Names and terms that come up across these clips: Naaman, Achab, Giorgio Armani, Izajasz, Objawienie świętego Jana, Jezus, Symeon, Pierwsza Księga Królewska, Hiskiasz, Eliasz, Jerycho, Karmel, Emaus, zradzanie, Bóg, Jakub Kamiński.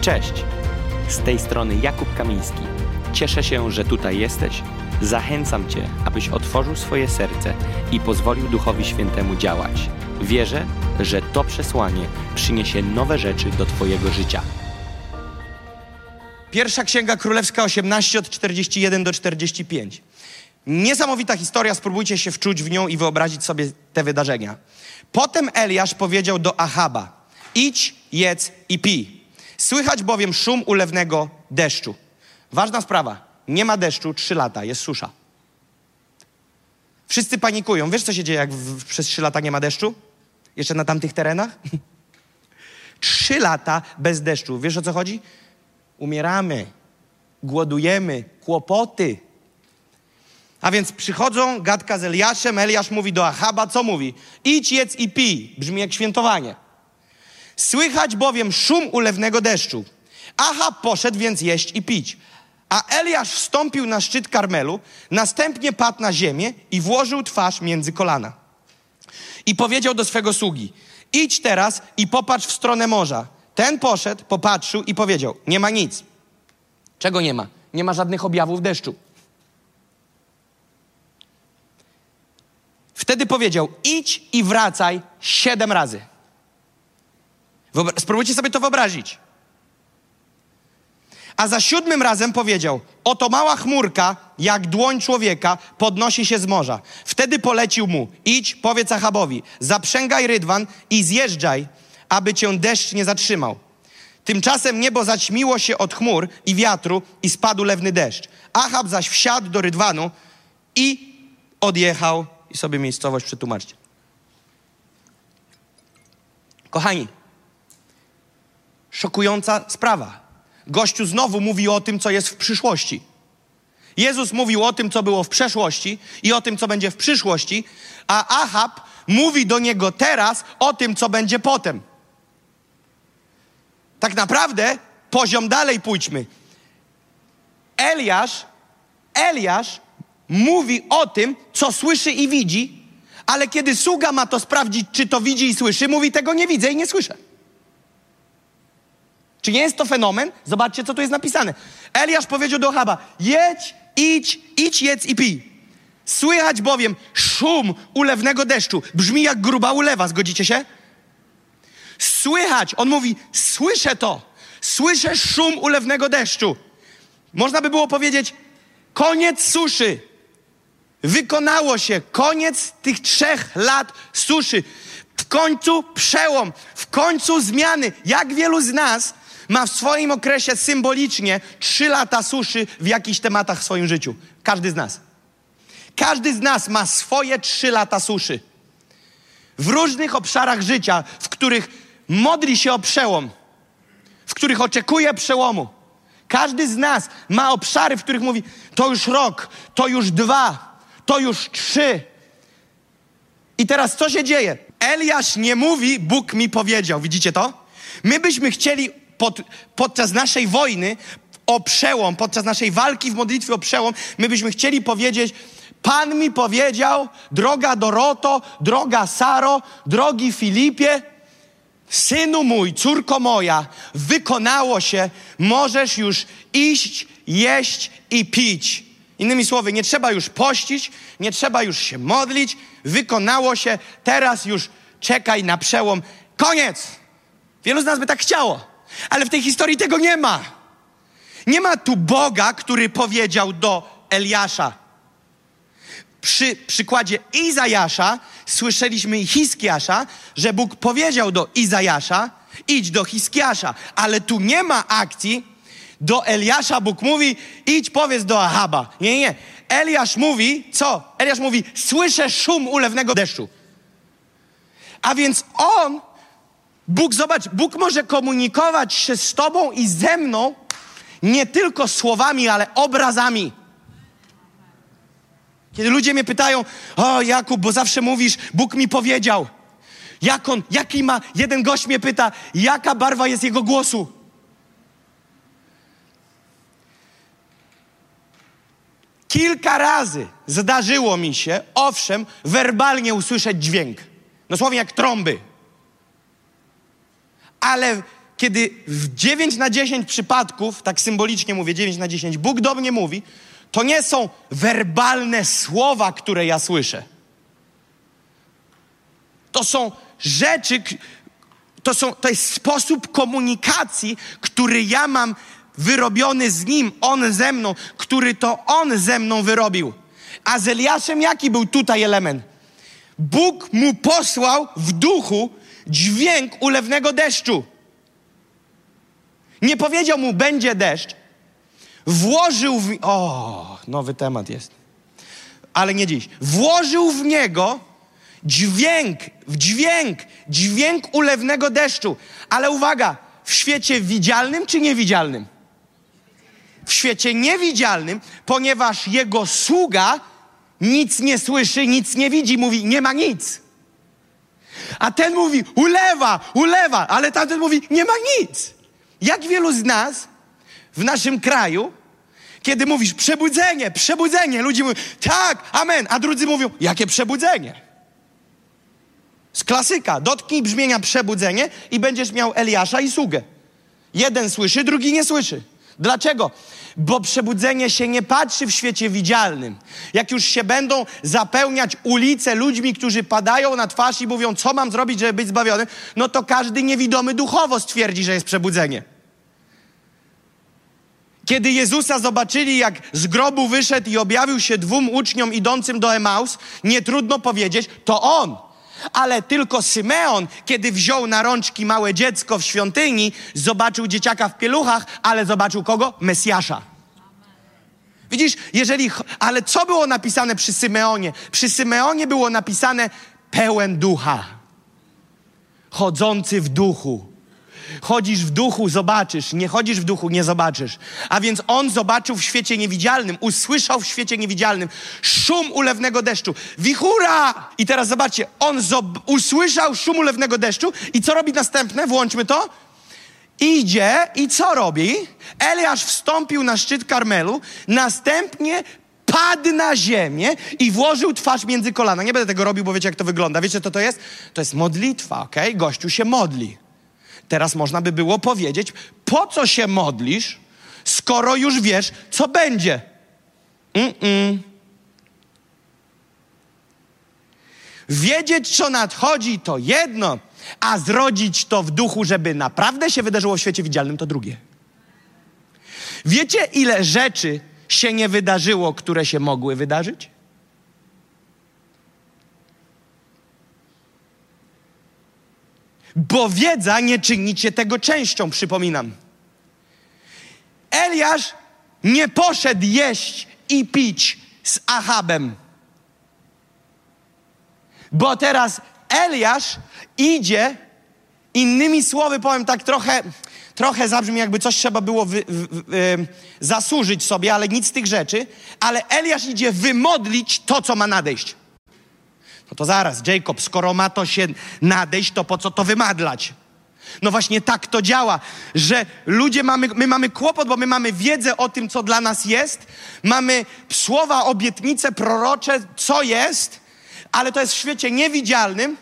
Cześć! Z tej strony Jakub Kamiński. Cieszę się, że tutaj jesteś. Zachęcam Cię, abyś otworzył swoje serce i pozwolił Duchowi Świętemu działać. Wierzę, że to przesłanie przyniesie nowe rzeczy do Twojego życia. Pierwsza Księga Królewska 18 od 41 do 45. Niesamowita historia, spróbujcie się wczuć w nią i wyobrazić sobie te wydarzenia. Potem Eliasz powiedział do Achaba: idź, jedz i pij. Słychać bowiem szum ulewnego deszczu. Ważna sprawa, nie ma deszczu 3 lata, jest susza. Wszyscy panikują. Wiesz, co się dzieje, jak przez 3 lata nie ma deszczu? Jeszcze na tamtych terenach? 3 lata bez deszczu. Wiesz, o co chodzi? Umieramy, głodujemy, kłopoty. A więc przychodzą, gadka z Eliaszem, Eliasz mówi do Achaba, co mówi? Idź, jedz i pij. Brzmi jak świętowanie. Słychać bowiem szum ulewnego deszczu. Achab poszedł więc jeść i pić. A Eliasz wstąpił na szczyt Karmelu, następnie padł na ziemię i włożył twarz między kolana. I powiedział do swego sługi: idź teraz i popatrz w stronę morza. Ten poszedł, popatrzył i powiedział: nie ma nic. Czego nie ma? Nie ma żadnych objawów deszczu. Wtedy powiedział: idź i wracaj 7 razy. Spróbujcie sobie to wyobrazić. A za 7. razem powiedział: oto mała chmurka, jak dłoń człowieka, podnosi się z morza. Wtedy polecił mu: idź, powiedz Achabowi, zaprzęgaj rydwan i zjeżdżaj, aby cię deszcz nie zatrzymał. Tymczasem niebo zaćmiło się od chmur i wiatru i spadł lewny deszcz. Achab zaś wsiadł do rydwanu i odjechał. I sobie miejscowość przetłumaczcie. Kochani, szokująca sprawa. Gościu znowu mówi o tym, co jest w przyszłości. Jezus mówił o tym, co było w przeszłości i o tym, co będzie w przyszłości, a Achab mówi do niego teraz o tym, co będzie potem. Tak naprawdę poziom dalej pójdźmy. Eliasz mówi o tym, co słyszy i widzi, ale kiedy sługa ma to sprawdzić, czy to widzi i słyszy, mówi: tego nie widzę i nie słyszę. Czy nie jest to fenomen? Zobaczcie, co tu jest napisane. Eliasz powiedział do Achaba: jedź, idź, jedz i pij. Słychać bowiem szum ulewnego deszczu. Brzmi jak gruba ulewa, zgodzicie się? Słychać, on mówi, słyszę to. Słyszę szum ulewnego deszczu. Można by było powiedzieć: koniec suszy. Wykonało się. Koniec tych 3 lat suszy. W końcu przełom. W końcu zmiany. Jak wielu z nas ma w swoim okresie symbolicznie 3 lata suszy w jakichś tematach w swoim życiu? Każdy z nas. Każdy z nas ma swoje 3 lata suszy. W różnych obszarach życia, w których modli się o przełom. W których oczekuje przełomu. Każdy z nas ma obszary, w których mówi: to już rok, to już 2, to już 3. I teraz co się dzieje? Eliasz nie mówi: Bóg mi powiedział. Widzicie to? My byśmy chcieli podczas naszej wojny o przełom, podczas naszej walki w modlitwie o przełom, my byśmy chcieli powiedzieć: Pan mi powiedział, droga Doroto, droga Saro, drogi Filipie, synu mój, córko moja, wykonało się, możesz już iść, jeść i pić. Innymi słowy, nie trzeba już pościć, nie trzeba już się modlić, wykonało się, teraz już czekaj na przełom. Koniec! Wielu z nas by tak chciało, ale w tej historii tego nie ma. Nie ma tu Boga, który powiedział do Eliasza. Przy przykładzie Izajasza słyszeliśmy Hiskiasza, że Bóg powiedział do Izajasza: idź do Hiskiasza, ale tu nie ma akcji. Do Eliasza Bóg mówi: idź, powiedz do Achaba. Nie. Eliasz mówi, co? Eliasz mówi: słyszę szum ulewnego deszczu. A więc Bóg, zobacz, Bóg może komunikować się z tobą i ze mną nie tylko słowami, ale obrazami. Kiedy ludzie mnie pytają: o Jakub, bo zawsze mówisz, Bóg mi powiedział. Jeden gość mnie pyta, jaka barwa jest jego głosu. Kilka razy zdarzyło mi się, owszem, werbalnie usłyszeć dźwięk. Dosłownie jak trąby. Ale kiedy w 9 na 10 przypadków, tak symbolicznie mówię, 9 na 10, Bóg do mnie mówi, to nie są werbalne słowa, które ja słyszę. To są rzeczy, to jest sposób komunikacji, który ja mam wyrobiony z Nim, On ze mną, który to On ze mną wyrobił. A z Eliaszem jaki był tutaj element? Bóg mu posłał w duchu dźwięk ulewnego deszczu. Nie powiedział mu, będzie deszcz. Włożył w... O, nowy temat jest. Ale nie dziś. Włożył w niego dźwięk ulewnego deszczu. Ale uwaga, w świecie widzialnym czy niewidzialnym? W świecie niewidzialnym, ponieważ jego sługa nic nie słyszy, nic nie widzi. Mówi, nie ma nic. A ten mówi, ulewa, ale tamten mówi, nie ma nic. Jak wielu z nas w naszym kraju, kiedy mówisz przebudzenie, ludzie mówią, tak, amen, a drudzy mówią, jakie przebudzenie? Z klasyka, dotknij brzmienia przebudzenie i będziesz miał Eliasza i sługę. Jeden słyszy, drugi nie słyszy. Dlaczego? Bo przebudzenie się nie patrzy w świecie widzialnym. Jak już się będą zapełniać ulice ludźmi, którzy padają na twarz i mówią, co mam zrobić, żeby być zbawiony, no to każdy niewidomy duchowo stwierdzi, że jest przebudzenie. Kiedy Jezusa zobaczyli, jak z grobu wyszedł i objawił się 2 uczniom idącym do Emaus, nie trudno powiedzieć, to On. Ale tylko Symeon, kiedy wziął na rączki małe dziecko w świątyni, zobaczył dzieciaka w pieluchach, ale zobaczył kogo? Mesjasza. Widzisz, jeżeli... Ale co było napisane przy Symeonie? Przy Symeonie było napisane pełen ducha. Chodzący w duchu. Chodzisz w duchu, zobaczysz. Nie chodzisz w duchu, nie zobaczysz. A więc on zobaczył w świecie niewidzialnym, usłyszał w świecie niewidzialnym szum ulewnego deszczu. Wichura! I teraz zobaczcie, on usłyszał szum ulewnego deszczu i co robi następne? Włączmy to. Idzie i co robi? Eliasz wstąpił na szczyt Karmelu, następnie padł na ziemię i włożył twarz między kolana. Nie będę tego robił, bo wiecie, jak to wygląda. Wiecie, co to jest? To jest modlitwa, okej? Gościu się modli. Teraz można by było powiedzieć, po co się modlisz, skoro już wiesz, co będzie? Wiedzieć, co nadchodzi, to jedno, a zrodzić to w duchu, żeby naprawdę się wydarzyło w świecie widzialnym, to drugie. Wiecie, ile rzeczy się nie wydarzyło, które się mogły wydarzyć? Bo wiedza nie czynicie tego częścią, przypominam. Eliasz nie poszedł jeść i pić z Achabem. Bo teraz Eliasz idzie, innymi słowy powiem tak trochę zabrzmi, jakby coś trzeba było zasłużyć sobie, ale nic z tych rzeczy. Ale Eliasz idzie wymodlić to, co ma nadejść. No to zaraz, Jacob, skoro ma to się nadejść, to po co to wymadlać? No właśnie tak to działa, że ludzie my mamy kłopot, bo my mamy wiedzę o tym, co dla nas jest, mamy słowa, obietnice prorocze, co jest, ale to jest w świecie niewidzialnym.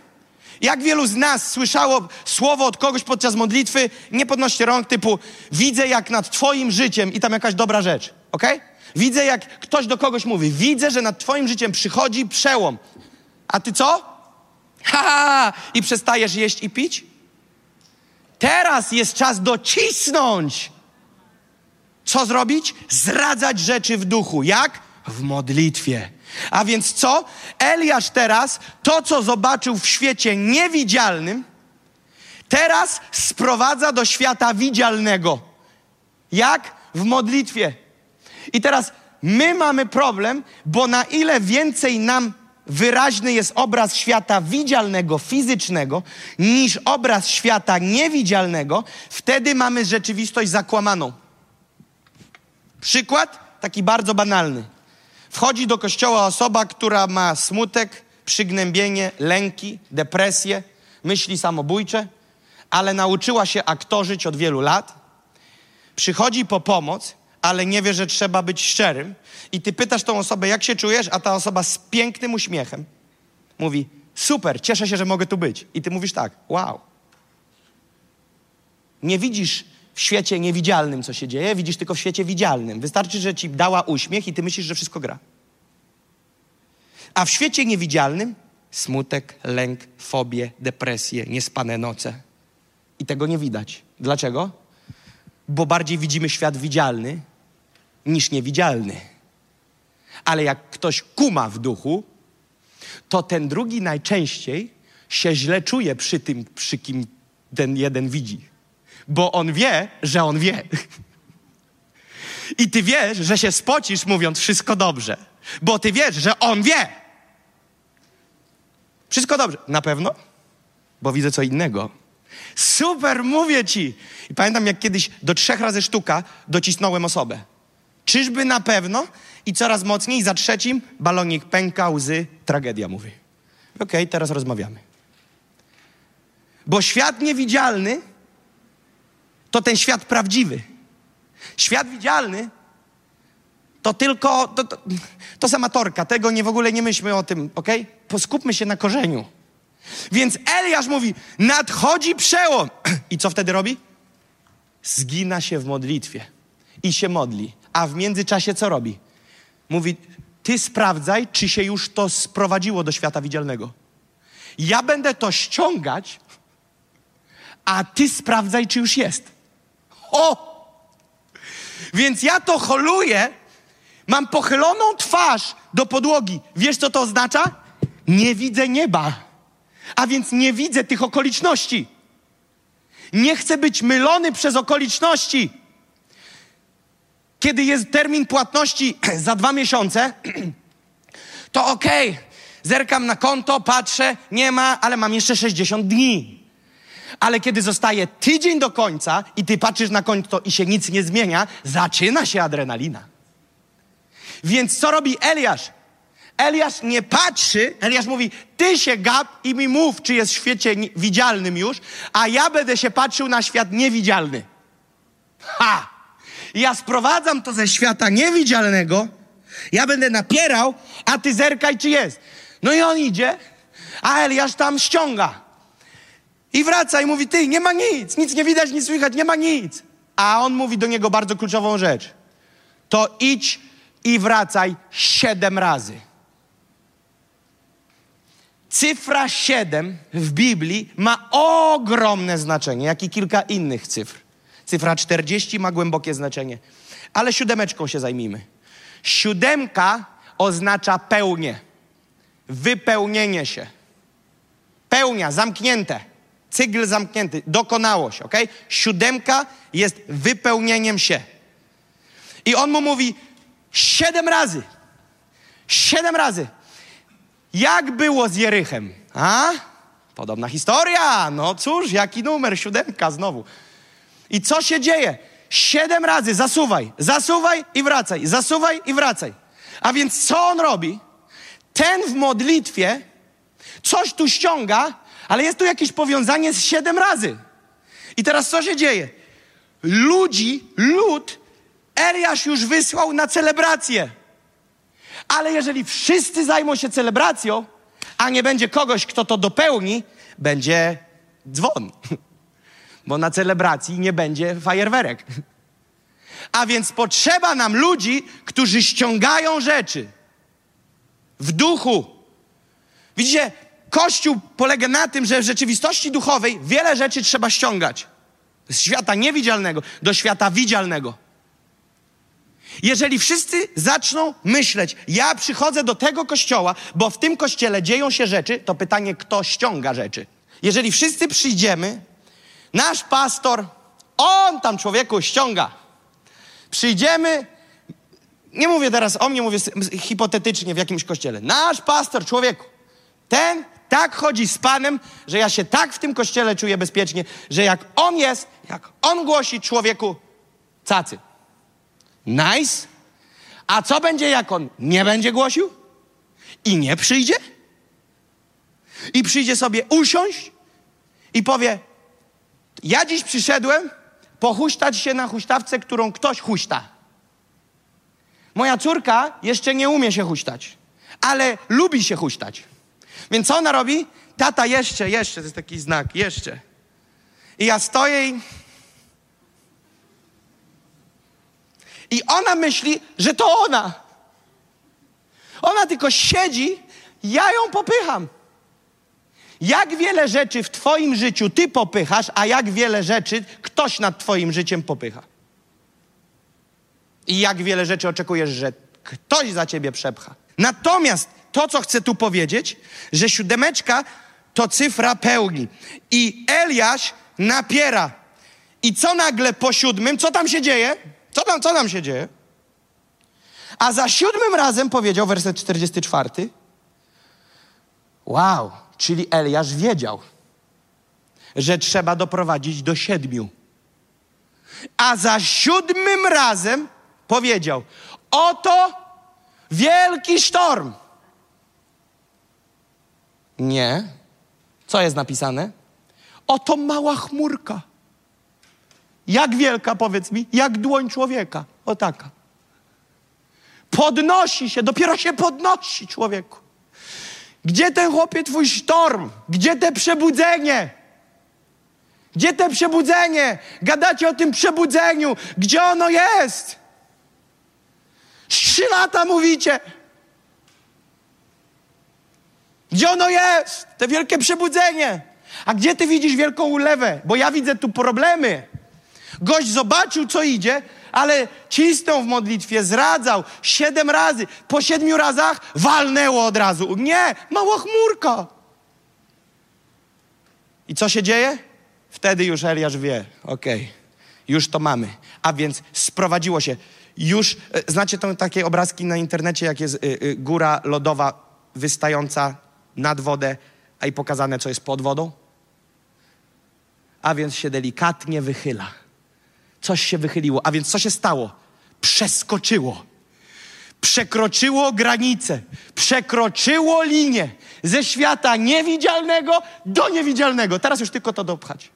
Jak wielu z nas słyszało słowo od kogoś podczas modlitwy, nie podnoście rąk, typu widzę jak nad twoim życiem i tam jakaś dobra rzecz, okej? Widzę jak ktoś do kogoś mówi, widzę, że nad twoim życiem przychodzi przełom. A ty co? I przestajesz jeść i pić? Teraz jest czas docisnąć. Co zrobić? Zradzać rzeczy w duchu. Jak? W modlitwie. A więc co? Eliasz teraz to, co zobaczył w świecie niewidzialnym, teraz sprowadza do świata widzialnego. Jak? W modlitwie. I teraz my mamy problem, bo na ile więcej nam wyraźny jest obraz świata widzialnego, fizycznego, niż obraz świata niewidzialnego, wtedy mamy rzeczywistość zakłamaną. Przykład taki bardzo banalny. Wchodzi do kościoła osoba, która ma smutek, przygnębienie, lęki, depresję, myśli samobójcze, ale nauczyła się aktorzyć od wielu lat. Przychodzi po pomoc, ale nie wie, że trzeba być szczerym. I ty pytasz tą osobę, jak się czujesz, a ta osoba z pięknym uśmiechem mówi, super, cieszę się, że mogę tu być. I ty mówisz tak, wow. Nie widzisz w świecie niewidzialnym, co się dzieje, widzisz tylko w świecie widzialnym. Wystarczy, że ci dała uśmiech i ty myślisz, że wszystko gra. A w świecie niewidzialnym smutek, lęk, fobie, depresje, niespane noce. I tego nie widać. Dlaczego? Bo bardziej widzimy świat widzialny niż niewidzialny. Ale jak ktoś kuma w duchu, to ten drugi najczęściej się źle czuje przy tym, przy kim ten jeden widzi. Bo on wie, że on wie. I ty wiesz, że się spocisz, mówiąc wszystko dobrze. Bo ty wiesz, że on wie. Wszystko dobrze. Na pewno? Bo widzę co innego. Super, mówię ci. I pamiętam, jak kiedyś do 3 razy sztuka docisnąłem osobę. Czyżby na pewno? I coraz mocniej, za trzecim balonik pęka, łzy, tragedia, mówi. Okej, teraz rozmawiamy. Bo świat niewidzialny to ten świat prawdziwy. Świat widzialny to tylko... To sama torka. Tego nie, w ogóle nie myślmy o tym, okej? Skupmy się na korzeniu. Więc Eliasz mówi, nadchodzi przełom. I co wtedy robi? Zgina się w modlitwie. I się modli. A w międzyczasie co robi? Mówi, ty sprawdzaj, czy się już to sprowadziło do świata widzialnego. Ja będę to ściągać, a ty sprawdzaj, czy już jest. O! Więc ja to holuję, mam pochyloną twarz do podłogi. Wiesz, co to oznacza? Nie widzę nieba, a więc nie widzę tych okoliczności. Nie chcę być mylony przez okoliczności. Kiedy jest termin płatności za 2 miesiące, to okej, zerkam na konto, patrzę, nie ma, ale mam jeszcze 60 dni. Ale kiedy zostaje tydzień do końca i ty patrzysz na konto i się nic nie zmienia, zaczyna się adrenalina. Więc co robi Eliasz? Eliasz nie patrzy, Eliasz mówi, ty się gap i mi mów, czy jest w świecie widzialnym już, a ja będę się patrzył na świat niewidzialny. Ha! Ja sprowadzam to ze świata niewidzialnego, ja będę napierał, a ty zerkaj, czy jest. No i on idzie, a Eliasz tam ściąga. I wraca i mówi, ty, nie ma nic, nic nie widać, nic słychać, nie ma nic. A on mówi do niego bardzo kluczową rzecz. To idź i wracaj 7 razy. Cyfra 7 w Biblii ma ogromne znaczenie, jak i kilka innych cyfr. Cyfra 40 ma głębokie znaczenie. Ale 7 się zajmijmy. 7 oznacza pełnię. Wypełnienie się. Pełnia, zamknięte. Cykl zamknięty. Dokonało się, okej? 7 jest wypełnieniem się. I on mu mówi 7 razy. 7 razy. Jak było z Jerychem? A? Podobna historia. No cóż, jaki numer? 7 znowu. I co się dzieje? 7 razy zasuwaj, zasuwaj i wracaj, zasuwaj i wracaj. A więc co on robi? Ten w modlitwie coś tu ściąga, ale jest tu jakieś powiązanie z 7 razy. I teraz co się dzieje? Lud Eliasz już wysłał na celebrację. Ale jeżeli wszyscy zajmą się celebracją, a nie będzie kogoś, kto to dopełni, będzie dzwon. Bo na celebracji nie będzie fajerwerek. A więc potrzeba nam ludzi, którzy ściągają rzeczy. W duchu. Widzicie, Kościół polega na tym, że w rzeczywistości duchowej wiele rzeczy trzeba ściągać. Z świata niewidzialnego do świata widzialnego. Jeżeli wszyscy zaczną myśleć, ja przychodzę do tego kościoła, bo w tym kościele dzieją się rzeczy, to pytanie, kto ściąga rzeczy. Jeżeli wszyscy przyjdziemy, nasz pastor, on tam człowieku ściąga. Przyjdziemy, nie mówię teraz o mnie, mówię hipotetycznie w jakimś kościele. Nasz pastor, człowieku, ten tak chodzi z Panem, że ja się tak w tym kościele czuję bezpiecznie, że jak on jest, jak on głosi, człowieku, cacy. Nice. A co będzie, jak on nie będzie głosił? I nie przyjdzie? I przyjdzie sobie usiąść i powie... Ja dziś przyszedłem pohuśtać się na huśtawce, którą ktoś huśta. Moja córka jeszcze nie umie się huśtać, ale lubi się huśtać. Więc co ona robi? Tata, jeszcze, to jest taki znak, jeszcze. I ja stoję i I ona myśli, że to ona. Ona tylko siedzi, ja ją popycham. Jak wiele rzeczy w twoim życiu ty popychasz, a jak wiele rzeczy ktoś nad twoim życiem popycha. I jak wiele rzeczy oczekujesz, że ktoś za ciebie przepcha. Natomiast to, co chcę tu powiedzieć, że siódemeczka to cyfra pełni. I Eliasz napiera. I co nagle po siódmym? Co tam się dzieje? Co tam się dzieje? A za siódmym razem powiedział, werset 44. Wow, czyli Eliasz wiedział, że trzeba doprowadzić do 7. A za siódmym razem powiedział, oto wielki sztorm. Nie. Co jest napisane? Oto mała chmurka. Jak wielka, powiedz mi? Jak dłoń człowieka. O taka. Podnosi się, dopiero się podnosi, człowieku. Gdzie ten, chłopie, twój sztorm? Gdzie te przebudzenie? Gdzie te przebudzenie? Gadacie o tym przebudzeniu. Gdzie ono jest? 3 lata mówicie. Gdzie ono jest? Te wielkie przebudzenie. A gdzie ty widzisz wielką ulewę? Bo ja widzę tu problemy. Gość zobaczył, co idzie, ale cisnął w modlitwie, zradzał 7 razy. Po 7 razach walnęło od razu. Nie, mała chmurka. I co się dzieje? Wtedy już Eliasz wie, okej, już to mamy. A więc sprowadziło się. Już, znacie takie obrazki na internecie, jak jest góra lodowa wystająca nad wodę, a i pokazane, co jest pod wodą? A więc się delikatnie wychyla. Coś się wychyliło. A więc co się stało? Przeskoczyło. Przekroczyło granicę. Przekroczyło linię. Ze świata niewidzialnego do niewidzialnego. Teraz już tylko to dopchać.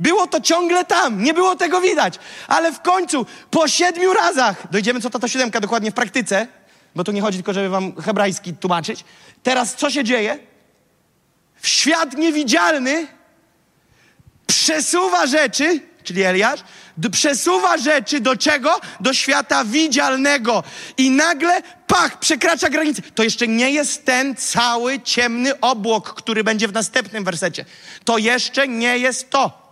Było to ciągle tam. Nie było tego widać. Ale w końcu, po 7 razach, dojdziemy, co to ta 7 dokładnie w praktyce, bo tu nie chodzi tylko, żeby wam hebrajski tłumaczyć. Teraz co się dzieje? W świat niewidzialny przesuwa rzeczy, czyli Eliasz, przesuwa rzeczy do czego? Do świata widzialnego. I nagle, pach, przekracza granicę. To jeszcze nie jest ten cały ciemny obłok, który będzie w następnym wersecie. To jeszcze nie jest to.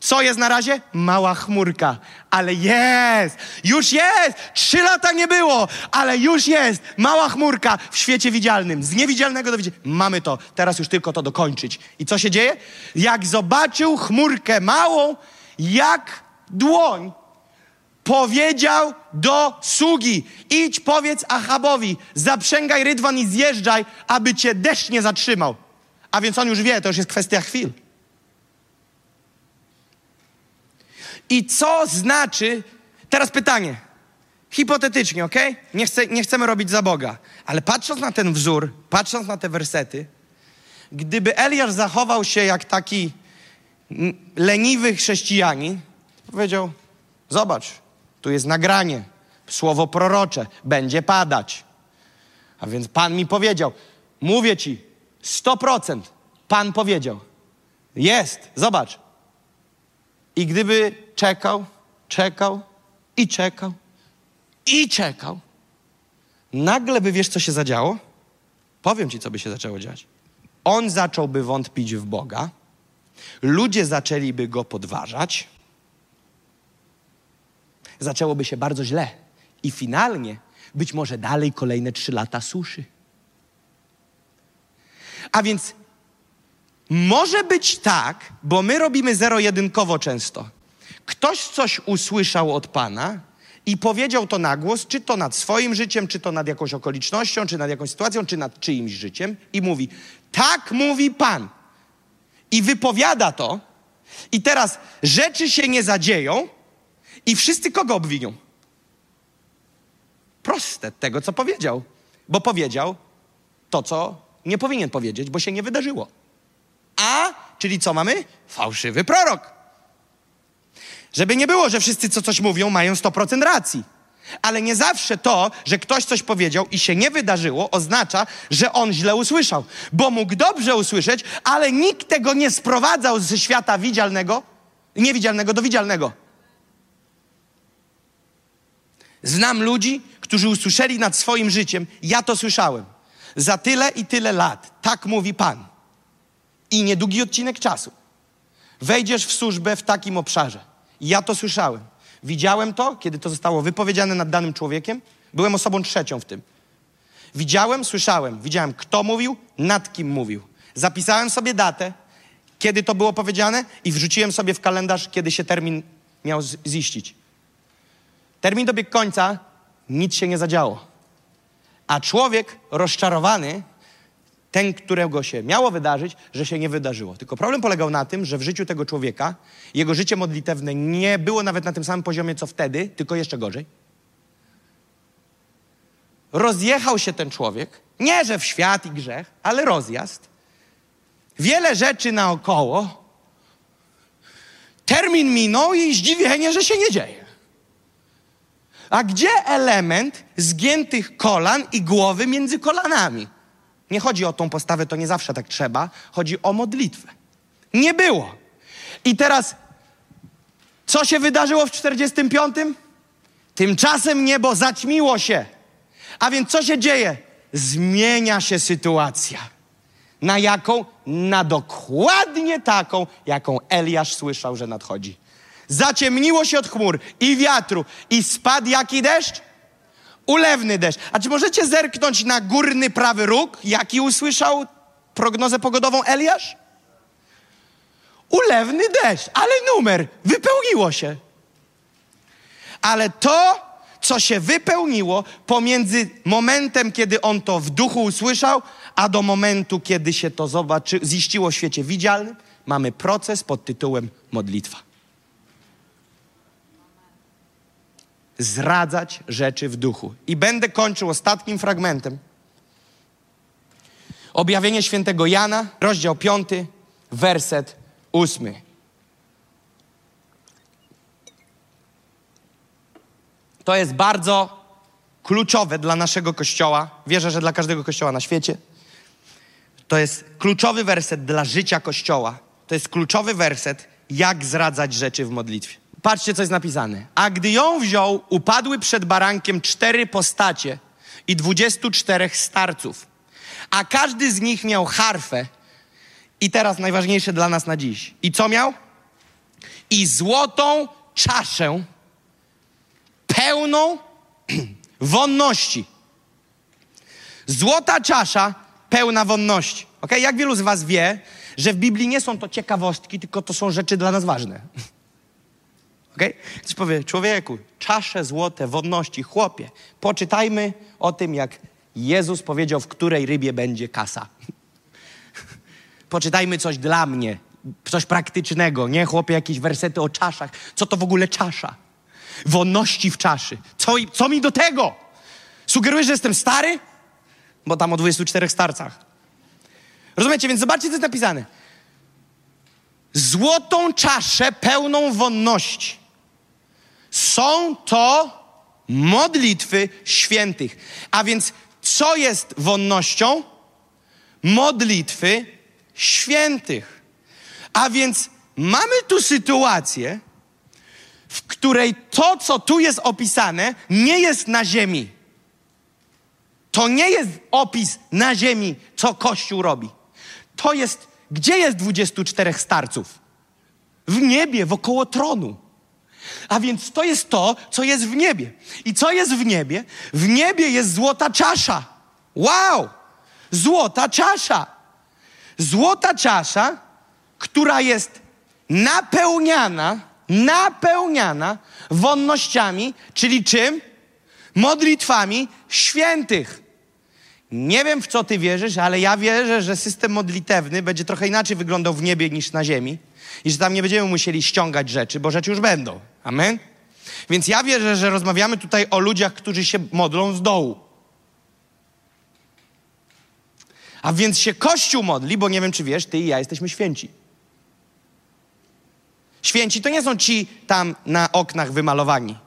Co jest na razie? Mała chmurka. Ale jest! Już jest! 3 lata nie było, ale już jest! Mała chmurka w świecie widzialnym. Z niewidzialnego do widzialnego. Mamy to. Teraz już tylko to dokończyć. I co się dzieje? Jak zobaczył chmurkę małą, jak dłoń, powiedział do sługi, idź powiedz Achabowi, zaprzęgaj rydwan i zjeżdżaj, aby cię deszcz nie zatrzymał. A więc on już wie, to już jest kwestia chwil. I co znaczy... Teraz pytanie. Hipotetycznie, okej? Nie chcemy robić za Boga. Ale patrząc na ten wzór, patrząc na te wersety, gdyby Eliasz zachował się jak taki leniwy chrześcijanin, powiedział, zobacz, tu jest nagranie, słowo prorocze, będzie padać. A więc Pan mi powiedział, mówię ci, 100%, Pan powiedział. Jest, zobacz. I gdyby czekał, nagle by, wiesz, co się zadziało? Powiem ci, co by się zaczęło dziać. On zacząłby wątpić w Boga, ludzie zaczęliby go podważać, zaczęłoby się bardzo źle i finalnie być może dalej kolejne 3 lata suszy. A więc może być tak, bo my robimy zero-jedynkowo często. Ktoś coś usłyszał od Pana i powiedział to na głos, czy to nad swoim życiem, czy to nad jakąś okolicznością, czy nad jakąś sytuacją, czy nad czyimś życiem i mówi, tak mówi Pan. I wypowiada to i teraz rzeczy się nie zadzieją i wszyscy kogo obwinią? Proste, tego, co powiedział. Bo powiedział to, co nie powinien powiedzieć, bo się nie wydarzyło. A, czyli co mamy? Fałszywy prorok. Żeby nie było, że wszyscy, co coś mówią, mają 100% racji. Ale nie zawsze to, że ktoś coś powiedział i się nie wydarzyło, oznacza, że on źle usłyszał. Bo mógł dobrze usłyszeć, ale nikt tego nie sprowadzał ze świata widzialnego, niewidzialnego do widzialnego. Znam ludzi, którzy usłyszeli nad swoim życiem, ja to słyszałem, za tyle i tyle lat, tak mówi Pan. I niedługi odcinek czasu. Wejdziesz w służbę w takim obszarze. Ja to słyszałem. Widziałem to, kiedy to zostało wypowiedziane nad danym człowiekiem. Byłem osobą trzecią w tym. Widziałem, słyszałem. Widziałem, kto mówił, nad kim mówił. Zapisałem sobie datę, kiedy to było powiedziane i wrzuciłem sobie w kalendarz, kiedy się termin miał ziścić. Termin dobiegł końca, nic się nie zadziało. A człowiek rozczarowany, ten, którego się miało wydarzyć, że się nie wydarzyło. Tylko problem polegał na tym, że w życiu tego człowieka jego życie modlitewne nie było nawet na tym samym poziomie, co wtedy, tylko jeszcze gorzej. Rozjechał się ten człowiek, nie że w świat i grzech, ale rozjazd. Wiele rzeczy naokoło. Termin minął i zdziwienie, że się nie dzieje. A gdzie element zgiętych kolan i głowy między kolanami? Nie chodzi o tą postawę, to nie zawsze tak trzeba. Chodzi o modlitwę. Nie było. I teraz, co się wydarzyło w 45? Tymczasem niebo zaćmiło się. A więc co się dzieje? Zmienia się sytuacja. Na jaką? Na dokładnie taką, jaką Eliasz słyszał, że nadchodzi. Zaciemniło się od chmur i wiatru i spadł jaki deszcz? Ulewny deszcz. A czy możecie zerknąć na górny prawy róg, jaki usłyszał prognozę pogodową Eliasz? Ulewny deszcz, ale numer, wypełniło się. Ale to, co się wypełniło pomiędzy momentem, kiedy on to w duchu usłyszał, a do momentu, kiedy się to ziściło w świecie widzialnym, mamy proces pod tytułem modlitwa. Zradzać rzeczy w duchu. I będę kończył ostatnim fragmentem. Objawienie świętego Jana, rozdział 5, werset 8. To jest bardzo kluczowe dla naszego Kościoła. Wierzę, że dla każdego Kościoła na świecie. To jest kluczowy werset dla życia Kościoła. To jest kluczowy werset, jak zradzać rzeczy w modlitwie. Patrzcie, co jest napisane. A gdy ją wziął, upadły przed barankiem 4 postacie i 24 starców. A każdy z nich miał harfę. I teraz najważniejsze dla nas na dziś. I co miał? I złotą czaszę pełną wonności. Złota czasza pełna wonności. Okay? Jak wielu z was wie, że w Biblii nie są to ciekawostki, tylko to są rzeczy dla nas ważne. Okay? Ktoś powie, człowieku, czasze złote wonności, chłopie, poczytajmy o tym, jak Jezus powiedział, w której rybie będzie kasa. Poczytajmy coś dla mnie, coś praktycznego, nie chłopie, jakieś wersety o czaszach. Co to w ogóle czasza? Wonności w czaszy. Co mi do tego? Sugerujesz, że jestem stary? Bo tam o 24 starcach. Rozumiecie? Więc zobaczcie, co jest napisane. Złotą czaszę pełną wonności. Są to modlitwy świętych. A więc co jest wonnością? Modlitwy świętych. A więc mamy tu sytuację, w której to, co tu jest opisane, nie jest na ziemi. To nie jest opis na ziemi, co Kościół robi. To jest, gdzie jest 24 starców? W niebie, wokoło tronu. A więc to jest to, co jest w niebie. I co jest w niebie? W niebie jest złota czasza. Wow! Złota czasza. Złota czasza, która jest napełniana wonnościami, czyli czym? Modlitwami świętych. Nie wiem, w co ty wierzysz, ale ja wierzę, że system modlitewny będzie trochę inaczej wyglądał w niebie niż na ziemi i że tam nie będziemy musieli ściągać rzeczy, bo rzeczy już będą. Amen? Więc ja wierzę, że rozmawiamy tutaj o ludziach, którzy się modlą z dołu. A więc się Kościół modli, bo nie wiem, czy wiesz, ty i ja jesteśmy święci. Święci to nie są ci tam na oknach wymalowani.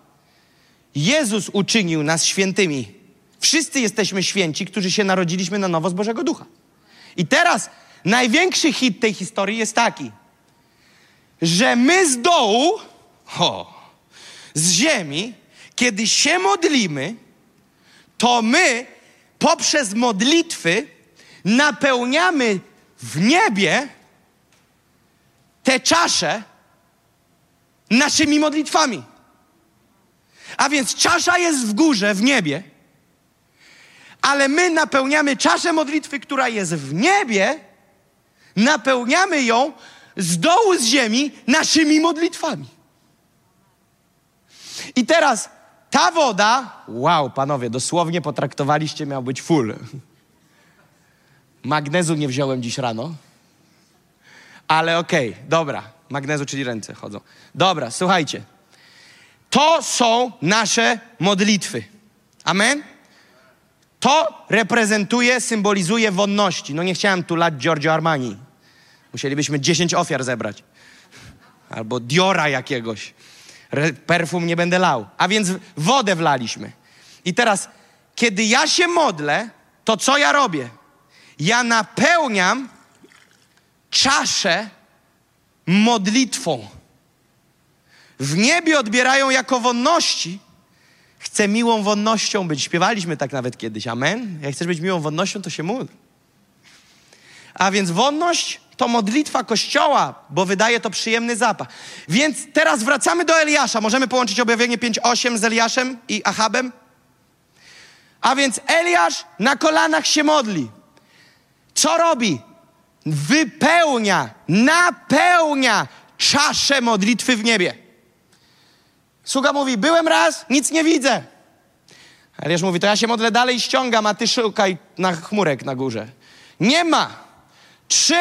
Jezus uczynił nas świętymi. Wszyscy jesteśmy święci, którzy się narodziliśmy na nowo z Bożego Ducha. I teraz największy hit tej historii jest taki, że my z dołu, z ziemi, Kiedy się modlimy, to my poprzez modlitwy napełniamy w niebie te czasze naszymi modlitwami. A więc czasza jest w górze, w niebie, ale my napełniamy czaszę modlitwy, która jest w niebie, napełniamy ją z dołu, z ziemi naszymi modlitwami. I teraz ta woda, wow, panowie, dosłownie potraktowaliście, miał być full. Magnezu nie wziąłem dziś rano, ale okej, dobra, magnezu, czyli ręce chodzą. Dobra, słuchajcie, to są nasze modlitwy. Amen? To reprezentuje, symbolizuje wonności. No nie chciałem tu lać Giorgio Armani. Musielibyśmy 10 ofiar zebrać. Albo Diora jakiegoś. Perfum nie będę lał. A więc wodę wlaliśmy. I teraz, kiedy ja się modlę, to co ja robię? Ja napełniam czaszę modlitwą. W niebie odbierają jako wonności. Chcę miłą wonnością być. Śpiewaliśmy tak nawet kiedyś. Amen? Jak chcesz być miłą wonnością, to się módl. A więc wonność to modlitwa Kościoła, bo wydaje to przyjemny zapach. Więc teraz wracamy do Eliasza. Możemy połączyć objawienie 5:8 z Eliaszem i Achabem? A więc Eliasz na kolanach się modli. Co robi? Wypełnia, napełnia czaszę modlitwy w niebie. Sługa mówi, byłem raz, nic nie widzę. Eliasz mówi, to ja się modlę dalej, ściągam, a ty szukaj na chmurek na górze. Nie ma. 3.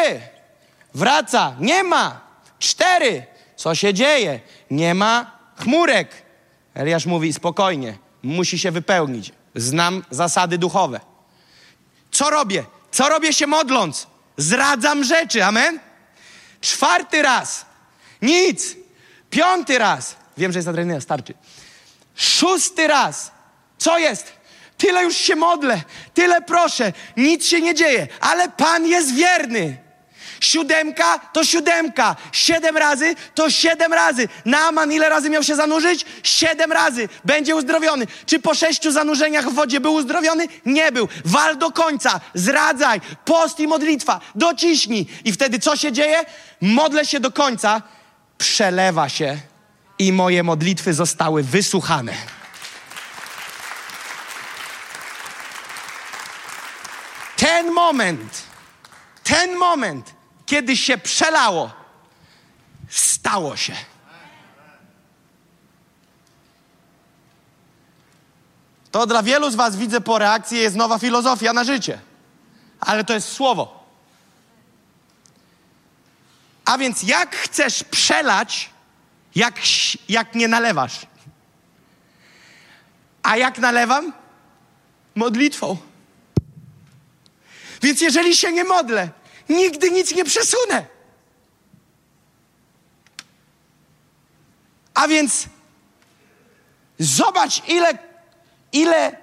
Wraca. Nie ma. 4. Co się dzieje? Nie ma chmurek. Eliasz mówi, spokojnie, musi się wypełnić. Znam zasady duchowe. Co robię? Co robię się modląc? Zradzam rzeczy, amen? 4. raz. Nic. 5. raz. Wiem, że jest adrenalina, starczy. 6. raz. Co jest? Tyle już się modlę, tyle proszę, nic się nie dzieje, ale Pan jest wierny. 7. to 7. 7 razy to 7 razy. Naaman ile razy miał się zanurzyć? 7 razy. Będzie uzdrowiony. Czy po 6 zanurzeniach w wodzie był uzdrowiony? Nie był. Wal do końca. Zradzaj. Post i modlitwa. Dociśnij. I wtedy co się dzieje? Modlę się do końca. Przelewa się. I moje modlitwy zostały wysłuchane. Ten moment, kiedy się przelało, stało się. To dla wielu z was, widzę po reakcji, jest nowa filozofia na życie. Ale to jest słowo. A więc jak chcesz przelać, jak nie nalewasz? A jak nalewam? Modlitwą. Więc jeżeli się nie modlę, nigdy nic nie przesunę. A więc zobacz, ile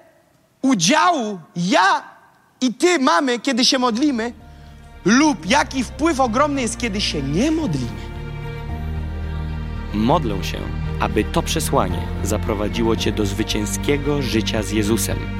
udziału ja i ty mamy, kiedy się modlimy, lub jaki wpływ ogromny jest, kiedy się nie modlimy. Modlę się, aby to przesłanie zaprowadziło cię do zwycięskiego życia z Jezusem.